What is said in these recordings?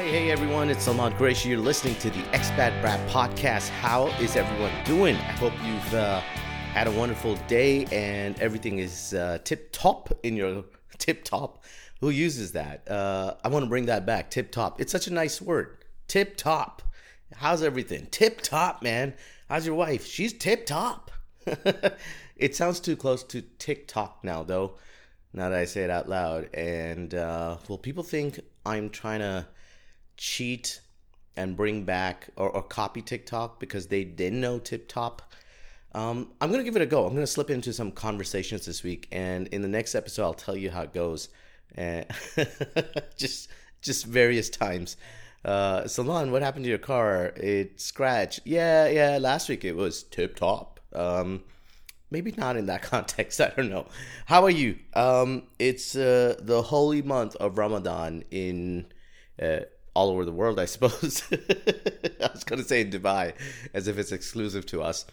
Hey everyone, it's Salman Gracie. You're listening to the Expat Brat Podcast. How is everyone doing? I hope you've had a wonderful day and everything is tip-top in your tip-top. Who uses that? I want to bring that back, tip-top. It's such a nice word, tip-top. How's everything? Tip-top, man. How's your wife? She's tip-top. It sounds too close to TikTok now, though, now that I say it out loud. And, well, people think I'm trying to cheat and bring back or copy TikTok because they didn't know TikTok. I'm going to give it a go. I'm going to slip into some conversations this week, and in the next episode I'll tell you how it goes. Just various times. Salman, what happened to your car? It scratched. Yeah, last week it was tip-top. Maybe not in that context, I don't know. How are you? It's the holy month of Ramadan in all over the world, I suppose. I was going to say in Dubai, as if it's exclusive to us.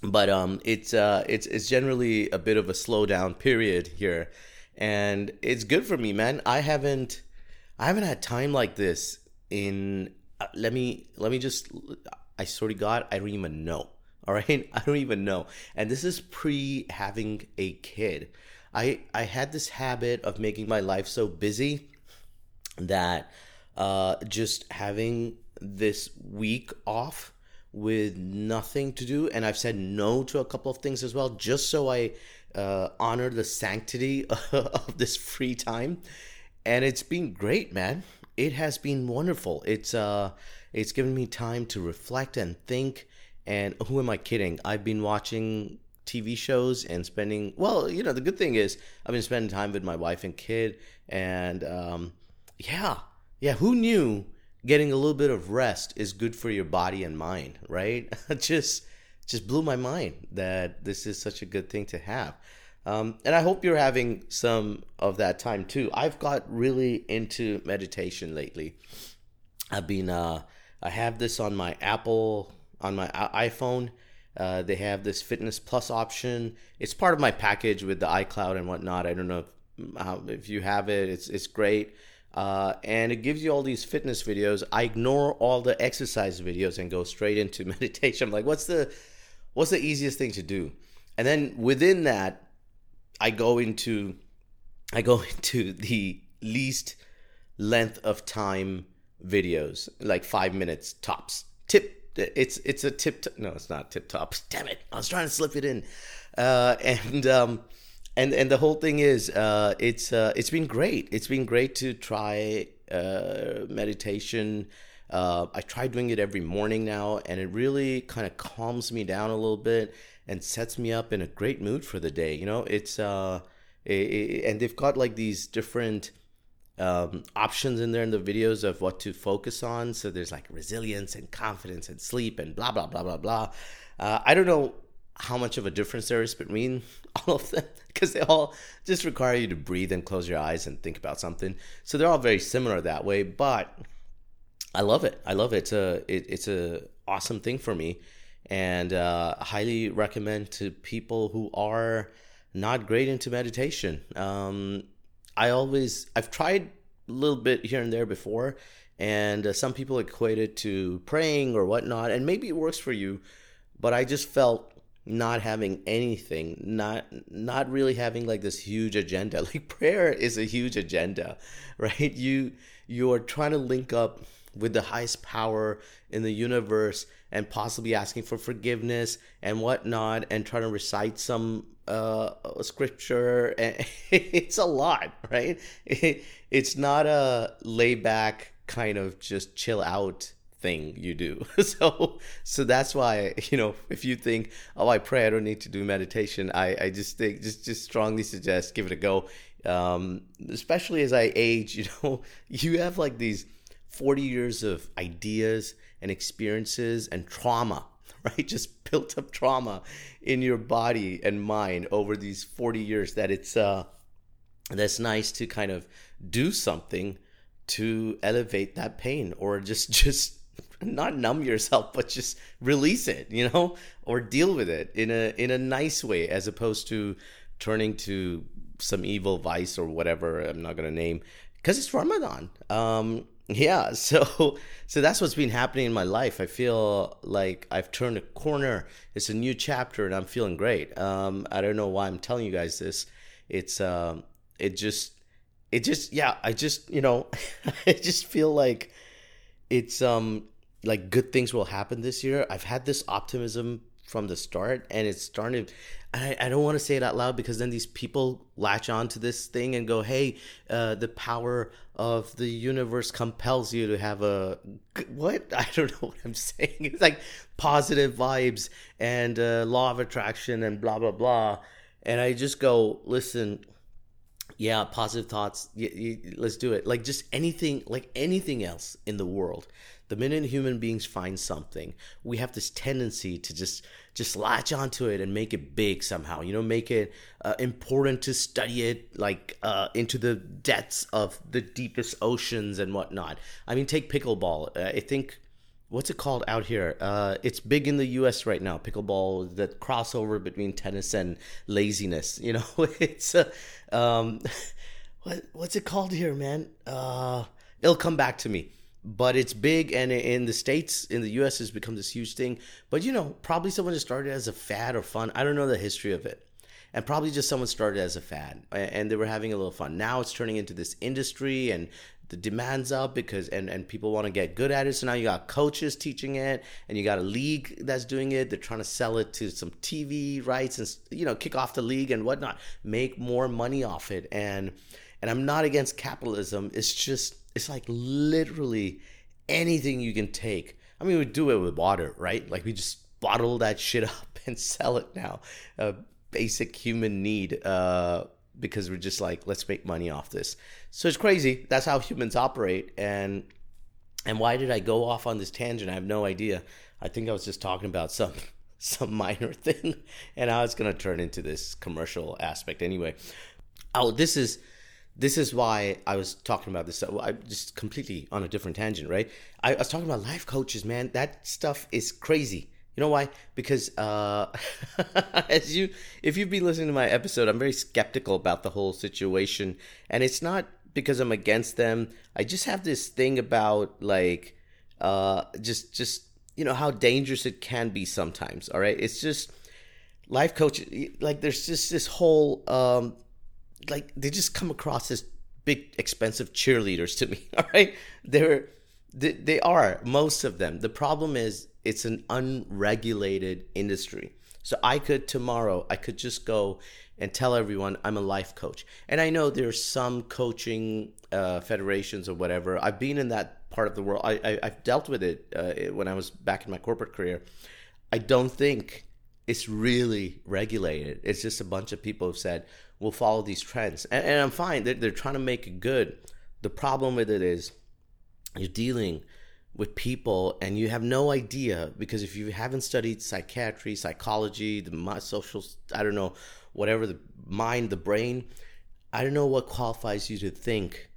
But it's generally a bit of a slowdown period here. And it's good for me, man. I haven't had time like this in, I swear to God, I don't even know. All right? I don't even know. And this is pre-having a kid. I had this habit of making my life so busy that just having this week off with nothing to do, and I've said no to a couple of things as well, just so I honor the sanctity of this free time. And it's been great, man. It has been wonderful. It's given me time to reflect and think. And who am I kidding? I've been watching TV shows and spending, the good thing is I've been spending time with my wife and kid, and yeah, who knew getting a little bit of rest is good for your body and mind, right? just blew my mind that this is such a good thing to have. And I hope you're having some of that time too. I've got really into meditation lately. I have this on my Apple, on my iPhone. They have this Fitness Plus option. It's part of my package with the iCloud and whatnot. I don't know if you have it. It's great. And it gives you all these fitness videos. I ignore all the exercise videos and go straight into meditation. I'm like, what's the easiest thing to do? And then within that, I go into the least length of time videos, like 5 minutes tops. No, it's not tip tops. Damn it! I was trying to slip it in, and the whole thing is, it's been great. It's been great to try meditation. I try doing it every morning now, and it really kind of calms me down a little bit and sets me up in a great mood for the day. You know, and they've got like these different options in there in the videos of what to focus on. So there's like resilience and confidence and sleep and blah, blah, blah, blah, blah. I don't know how much of a difference there is between all of them, because they all just require you to breathe and close your eyes and think about something. So they're all very similar that way, but I love it. It's a awesome thing for me, and highly recommend to people who are not great into meditation. I've tried a little bit here and there before, and some people equate it to praying or whatnot, and maybe it works for you, but I just felt not having anything, not really having like this huge agenda. Like prayer is a huge agenda, right? You are trying to link up with the highest power in the universe and possibly asking for forgiveness and whatnot, and trying to recite some scripture. It's a lot, right? It's not a layback kind of just chill out thing you do. So that's why, you know, if you think, oh, I pray, I don't need to do meditation, I just think, just strongly suggest give it a go. Especially as I age, you know, you have like these 40 years of ideas and experiences and trauma, right? Just built up trauma in your body and mind over these 40 years that it's that's nice to kind of do something to elevate that pain, or just not numb yourself, but just release it, you know, or deal with it in a nice way, as opposed to turning to some evil vice or whatever I'm not going to name, because it's Ramadan. Yeah, so that's what's been happening in my life. I feel like I've turned a corner. It's a new chapter, and I'm feeling great. I don't know why I'm telling you guys this. It's I just feel like it's like good things will happen this year. I've had this optimism from the start, and it's starting to, I don't want to say it out loud because then these people latch on to this thing and go, hey, the power of the universe compels you to have a, what? I don't know what I'm saying. It's like positive vibes and law of attraction and blah, blah, blah. And I just go, listen, yeah, positive thoughts, let's do it. Like just anything, like anything else in the world. The minute human beings find something, we have this tendency to just latch onto it and make it big somehow, you know, make it important to study it like into the depths of the deepest oceans and whatnot. I mean, take pickleball. I think, what's it called out here? It's big in the U.S. right now, pickleball, the crossover between tennis and laziness. You know, it's, what's it called here, man? It'll come back to me. But it's big, and in the States, in the U.S., it's become this huge thing. But, you know, probably someone just started as a fad or fun. I don't know the history of it. And probably just someone started as a fad, and they were having a little fun. Now it's turning into this industry, and the demand's up because and people want to get good at it. So now you got coaches teaching it, and you got a league that's doing it. They're trying to sell it to some TV rights and, you know, kick off the league and whatnot, make more money off it. And I'm not against capitalism. It's just... it's like literally anything you can take. I mean, we do it with water, right? Like we just bottle that shit up and sell it now. A basic human need because we're just like, let's make money off this. So it's crazy. That's how humans operate. And why did I go off on this tangent? I have no idea. I think I was just talking about some minor thing. And I was going to turn into this commercial aspect anyway. Oh, This is why I was talking about this. So I'm just completely on a different tangent, right? I was talking about life coaches, man. That stuff is crazy. You know why? Because if you've been listening to my episode, I'm very skeptical about the whole situation. And it's not because I'm against them. I just have this thing about like just you know how dangerous it can be sometimes. All right, it's just life coaches. Like there's just this whole. Like they just come across as big expensive cheerleaders to me. All right, they are most of them. The problem is it's an unregulated industry. So I could just go and tell everyone I'm a life coach. And I know there's some coaching federations or whatever. I've been in that part of the world. I've dealt with it when I was back in my corporate career. I don't think it's really regulated. It's just a bunch of people who've said, we'll follow these trends. And I'm fine. They're trying to make it good. The problem with it is you're dealing with people and you have no idea because if you haven't studied psychiatry, psychology, the social, I don't know, whatever, the mind, the brain, I don't know what qualifies you to think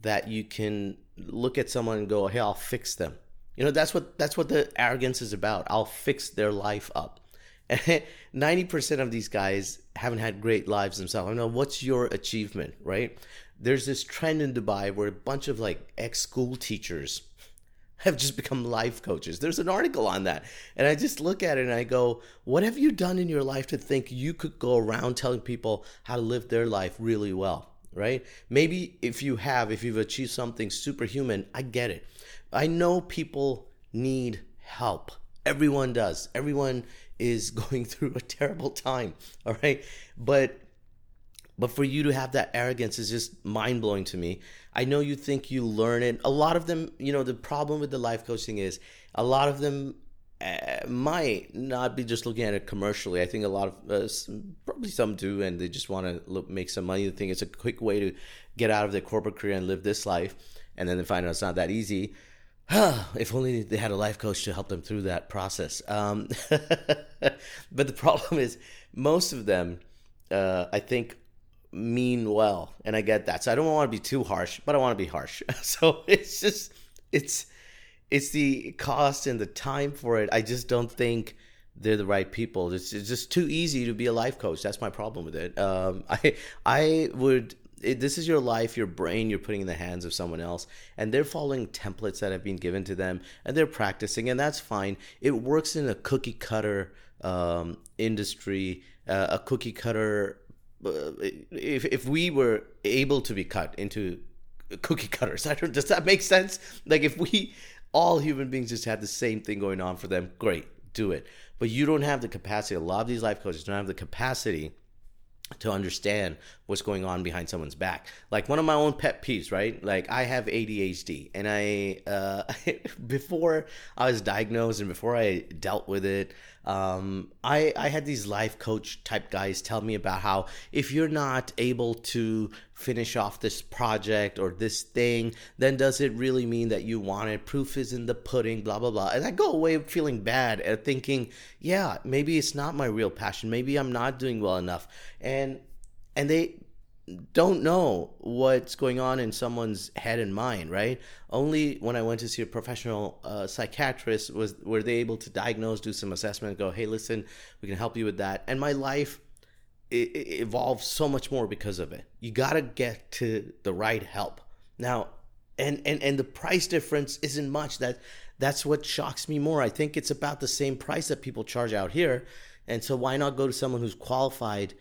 that you can look at someone and go, hey, I'll fix them. You know, that's what the arrogance is about. I'll fix their life up. 90% of these guys haven't had great lives themselves. I know, what's your achievement, right? There's this trend in Dubai where a bunch of like ex-school teachers have just become life coaches. There's an article on that. And I just look at it and I go, what have you done in your life to think you could go around telling people how to live their life really well, right? Maybe if you've achieved something superhuman, I get it. I know people need help. Everyone does. Everyone is going through a terrible time, all right? But for you to have that arrogance is just mind-blowing to me. I know you think you learn it. A lot of them, you know, the problem with the life coaching is a lot of them might not be just looking at it commercially. I think a lot of us, probably some do, and they just want to make some money. They think it's a quick way to get out of their corporate career and live this life, and then they find out it's not that easy. If only they had a life coach to help them through that process. But the problem is most of them, I think, mean well. And I get that. So I don't want to be too harsh, but I want to be harsh. So it's just, it's the cost and the time for it. I just don't think they're the right people. It's just too easy to be a life coach. That's my problem with it. I would This is your life, your brain, you're putting in the hands of someone else, and they're following templates that have been given to them, and they're practicing, and that's fine. It works in a cookie cutter industry, a cookie cutter. If we were able to be cut into cookie cutters, does that make sense? Like if we all human beings just had the same thing going on for them, great, do it. But you don't have the capacity. A lot of these life coaches don't have the capacity to understand what's going on behind someone's back. Like one of my own pet peeves, right? Like I have ADHD, and I before I was diagnosed and before I dealt with it, I had these life coach type guys tell me about how if you're not able to finish off this project or this thing, then does it really mean that you want it? Proof is in the pudding, blah, blah, blah. And I go away feeling bad and thinking, yeah, maybe it's not my real passion. Maybe I'm not doing well enough. And they don't know what's going on in someone's head and mind, right? Only when I went to see a professional psychiatrist were they able to diagnose, do some assessment, and go, hey, listen, we can help you with that. And my life it evolved so much more because of it. You got to get to the right help. Now, and the price difference isn't much. That's what shocks me more. I think it's about the same price that people charge out here. And so why not go to someone who's qualified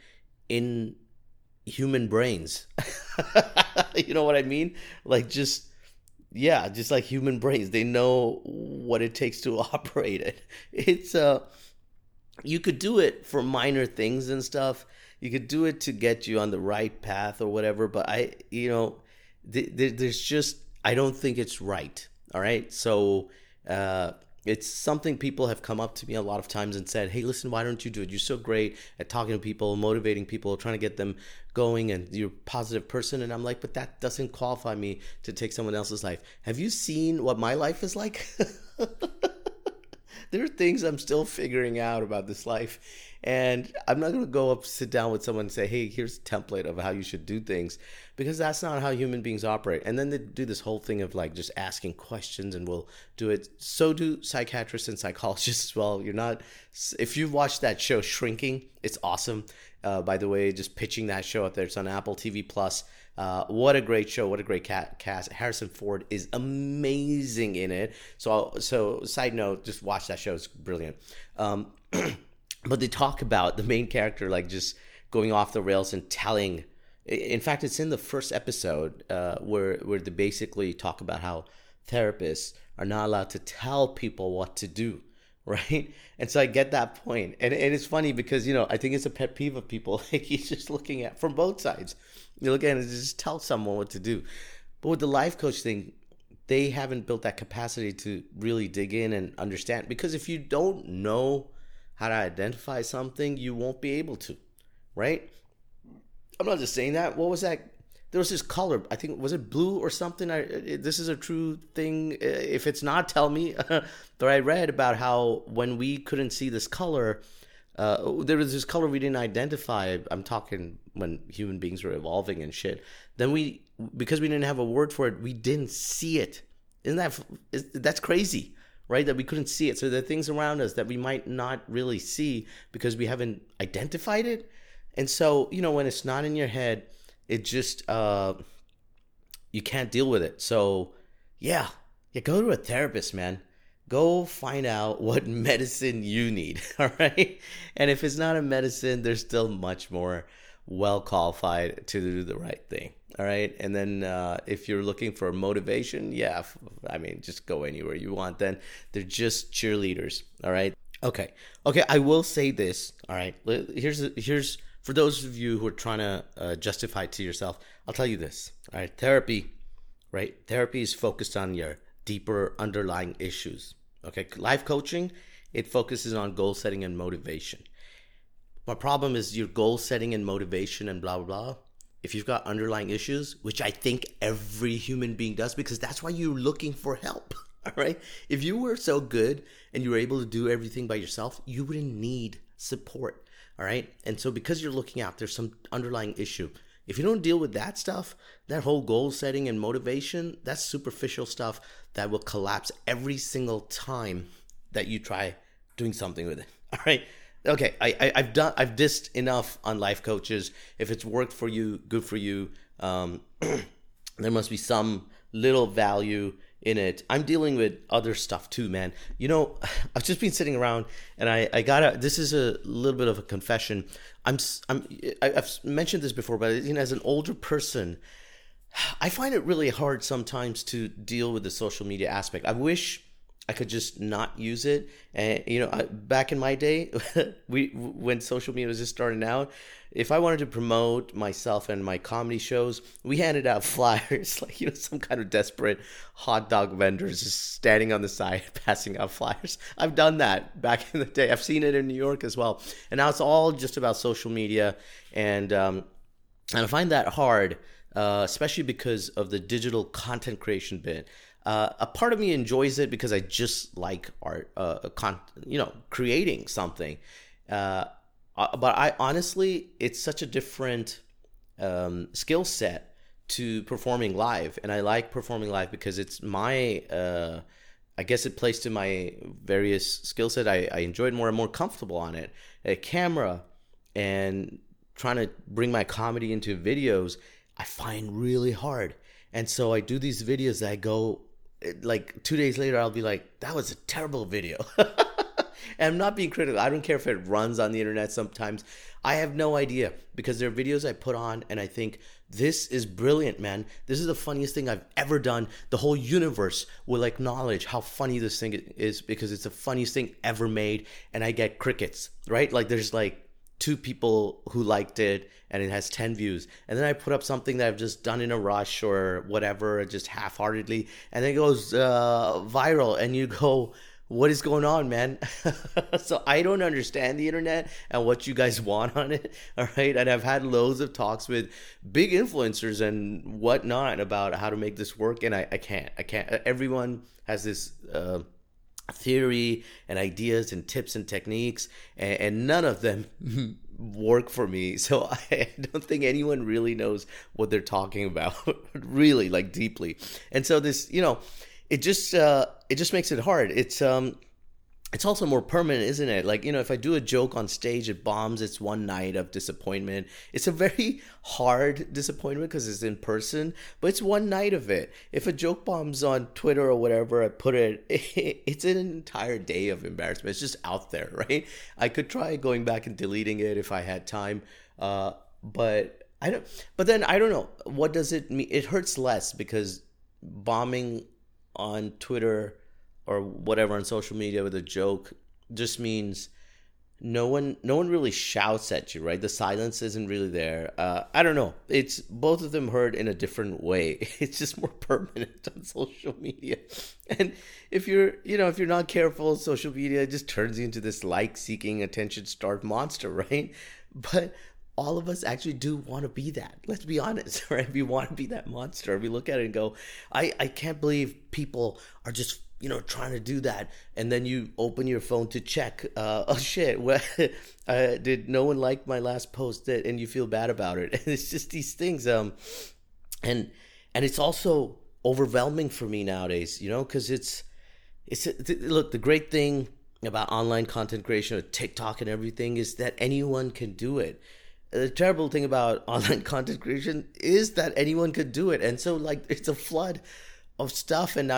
in human brains? You know what I mean? Like just like human brains. They know what it takes to operate it. It's you could do it for minor things and stuff. You could do it to get you on the right path or whatever. But I don't think it's right. All right. So it's something people have come up to me a lot of times and said, hey, listen, why don't you do it? You're so great at talking to people, motivating people, trying to get them going, and you're a positive person. And I'm like, but that doesn't qualify me to take someone else's life. Have you seen what my life is like? There are things I'm still figuring out about this life. And I'm not going to go up, sit down with someone and say, hey, here's a template of how you should do things, because that's not how human beings operate. And then they do this whole thing of like just asking questions and we'll do it. So do psychiatrists and psychologists as well. If you've watched that show Shrinking, it's awesome. By the way, just pitching that show out there. It's on Apple TV Plus. What a great show. What a great cast. Harrison Ford is amazing in it. So side note, just watch that show. It's brilliant. But they talk about the main character like just going off the rails and telling. In fact, it's in the first episode where they basically talk about how therapists are not allowed to tell people what to do, right? And so I get that point. And it's funny because, I think it's a pet peeve of people. Like he's just looking at from both sides. You look at it and just tell someone what to do. But with the life coach thing, they haven't built that capacity to really dig in and understand. Because if you don't know how to identify something, you won't be able to, right? I'm not just saying that. What was that? There was this color. I think, was it blue or something? This is a true thing. If it's not, tell me. But I read about how when we couldn't see this color, there was this color we didn't identify. I'm talking when human beings were evolving and shit. Then because we didn't have a word for it, we didn't see it. That's crazy, right? That we couldn't see it. So there are things around us that we might not really see because we haven't identified it. And so, when it's not in your head, it just, you can't deal with it. So yeah, go to a therapist, man. Go find out what medicine you need, all right? And if it's not a medicine, they're still much more well qualified to do the right thing, all right? And then if you're looking for motivation, just go anywhere you want then. They're just cheerleaders, all right? Okay, I will say this, all right? Here's for those of you who are trying to justify to yourself, I'll tell you this, all right? Therapy, right? Therapy is focused on your deeper underlying issues. Okay, life coaching, it focuses on goal setting and motivation. My problem is your goal setting and motivation and blah, blah, blah. If you've got underlying issues, which I think every human being does, because that's why you're looking for help, all right? If you were so good and you were able to do everything by yourself, you wouldn't need support, all right? And so because you're looking out, there's some underlying issue. If you don't deal with that stuff, that whole goal setting and motivation, that's superficial stuff that will collapse every single time that you try doing something with it, all right? Okay, I've dissed enough on life coaches. If it's worked for you, good for you. There must be some little value in it. I'm dealing with other stuff too, man. You know, I've just been sitting around, and I gotta. This is a little bit of a confession. I've mentioned this before, but you know, as an older person, I find it really hard sometimes to deal with the social media aspect. I wish I could just not use it. And you know, back in my day, when social media was just starting out, if I wanted to promote myself and my comedy shows, we handed out flyers, like, you know, some kind of desperate hot dog vendors just standing on the side passing out flyers. I've done that back in the day. I've seen it in New York as well. And now it's all just about social media, and I find that hard, especially because of the digital content creation bit. A part of me enjoys it because I just like art, creating something. But I honestly, it's such a different skill set to performing live, and I like performing live because it's my, I guess it plays to my various skill set. I enjoy it more. I'm more comfortable on it. A camera and trying to bring my comedy into videos, I find really hard, and so I do these videos that I go. Like 2 days later, I'll be like, that was a terrible video. And I'm not being critical. I don't care if it runs on the internet sometimes. I have no idea, because there are videos I put on and I think, this is brilliant, man. This is the funniest thing I've ever done. The whole universe will acknowledge how funny this thing is because it's the funniest thing ever made. And I get crickets, right? Like there's like two people who liked it and it has 10 views. And then I put up something that I've just done in a rush or whatever, just half-heartedly, and then it goes viral and you go, what is going on, man? So I don't understand the internet and what you guys want on it, all right? And I've had loads of talks with big influencers and whatnot about how to make this work, and I can't. Everyone has this theory and ideas and tips and techniques, and none of them work for me. So I don't think anyone really knows what they're talking about, really, like deeply. And so this, you know, it just makes it hard. It's also more permanent, isn't it? Like, you know, if I do a joke on stage, it bombs. It's one night of disappointment. It's a very hard disappointment because it's in person, but it's one night of it. If a joke bombs on Twitter or whatever, I put it, it's an entire day of embarrassment. It's just out there, right? I could try going back and deleting it if I had time, but then I don't know. What does it mean? It hurts less because bombing on Twitter or whatever on social media with a joke just means no one really shouts at you, right? The silence isn't really there. I don't know. It's both of them heard in a different way. It's just more permanent on social media. And if you're not careful, social media just turns you into this like-seeking, attention-starved monster, right? But all of us actually do want to be that. Let's be honest, right? We want to be that monster. We look at it and go, I can't believe people are just, you know, trying to do that. And then you open your phone to check, oh shit, well, did no one like my last post? And you feel bad about it. And it's just these things. And it's also overwhelming for me nowadays, you know, because look, the great thing about online content creation with TikTok and everything is that anyone can do it. The terrible thing about online content creation is that anyone could do it. And so like, it's a flood of stuff, and now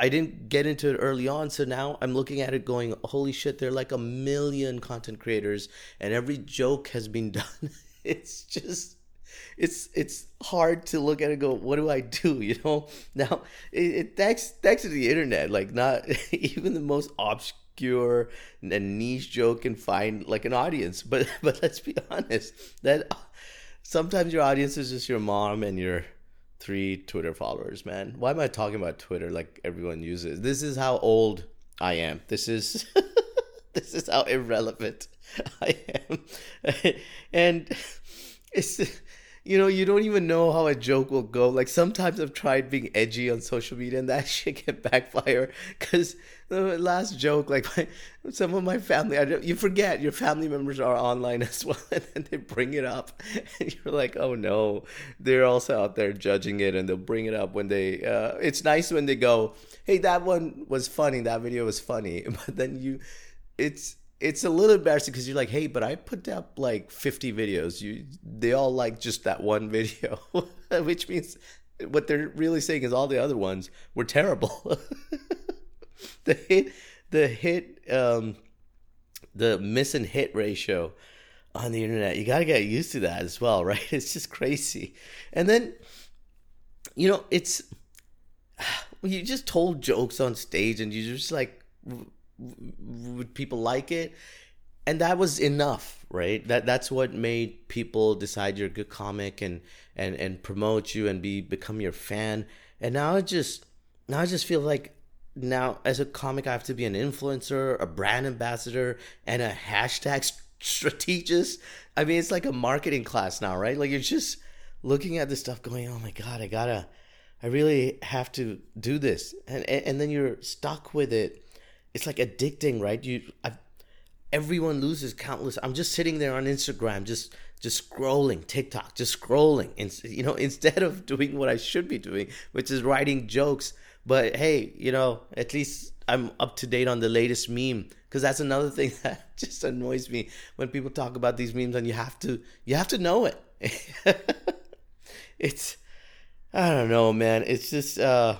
I didn't get into it early on, so now I'm looking at it going, holy shit, there are like a million content creators and every joke has been done. It's just, it's hard to look at it and go, what do I do, you know? Now, thanks to the internet, like not even the most obscure and niche joke can find like an audience, but let's be honest, that sometimes your audience is just your mom and your 3 Twitter followers, man. Why am I talking about Twitter like everyone uses? This is how old I am. This is how irrelevant I am. And it's, you know, you don't even know how a joke will go. Like sometimes I've tried being edgy on social media and that shit can backfire, because the last joke, like some of my family, you forget your family members are online as well, and then they bring it up and you're like, oh no, they're also out there judging it, and they'll bring it up when they, it's nice when they go, hey, that one was funny, that video was funny, but then you, it's it's a little embarrassing because you're like, hey, but I put up like 50 videos. They all like just that one video, which means what they're really saying is all the other ones were terrible. The miss and hit ratio on the internet, you got to get used to that as well, right? It's just crazy. And then, you know, it's, you just told jokes on stage and you're just like, would people like it? And that was enough, right? That's what made people decide you're a good comic and promote you and become your fan. And now I just feel like now as a comic I have to be an influencer, a brand ambassador, and a hashtag strategist. I mean, it's like a marketing class now, right? Like you're just looking at this stuff going, oh my God, I really have to do this. And then you're stuck with it. It's like addicting, right? Everyone loses countless. I'm just sitting there on Instagram, just scrolling, TikTok, just scrolling. And, you know, instead of doing what I should be doing, which is writing jokes. But hey, you know, at least I'm up to date on the latest meme, because that's another thing that just annoys me when people talk about these memes and you have to know it. I don't know, man. It's just I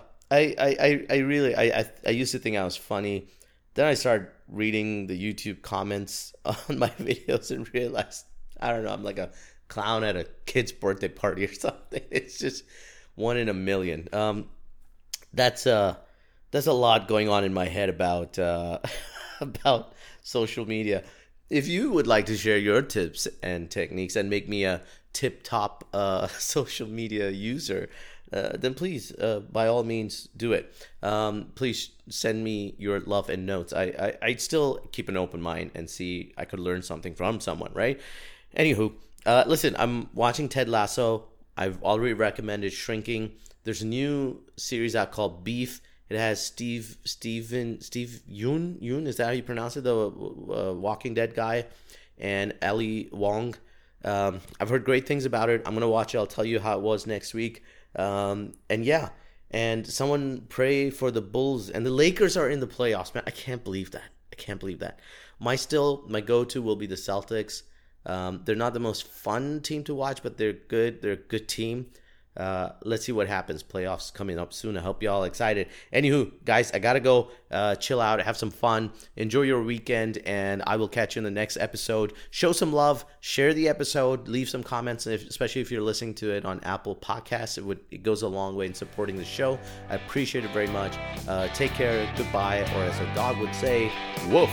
really used to think I was funny. Then I started reading the YouTube comments on my videos and realized, I don't know, I'm like a clown at a kid's birthday party or something. It's just one in a million. That's a lot going on in my head about social media. If you would like to share your tips and techniques and make me a tip-top social media user, then please, by all means, do it. Please send me your love and notes. I still keep an open mind and see I could learn something from someone, right? Anywho, listen, I'm watching Ted Lasso. I've already recommended Shrinking. There's a new series out called Beef. It has Steve Yoon, is that how you pronounce it? The Walking Dead guy, and Ellie Wong. I've heard great things about it. I'm going to watch it. I'll tell you how it was next week. And someone pray for the Bulls. And the Lakers are in the playoffs, man. I can't believe that. My go-to will be the Celtics. They're not the most fun team to watch, but they're good. They're a good team. Let's see what happens. Playoffs coming up soon. I hope y'all excited. Anywho, guys, I got to go chill out, have some fun, enjoy your weekend, and I will catch you in the next episode. Show some love, share the episode, leave some comments, especially if you're listening to it on Apple Podcasts. It goes a long way in supporting the show. I appreciate it very much. Take care, goodbye, or as a dog would say, woof.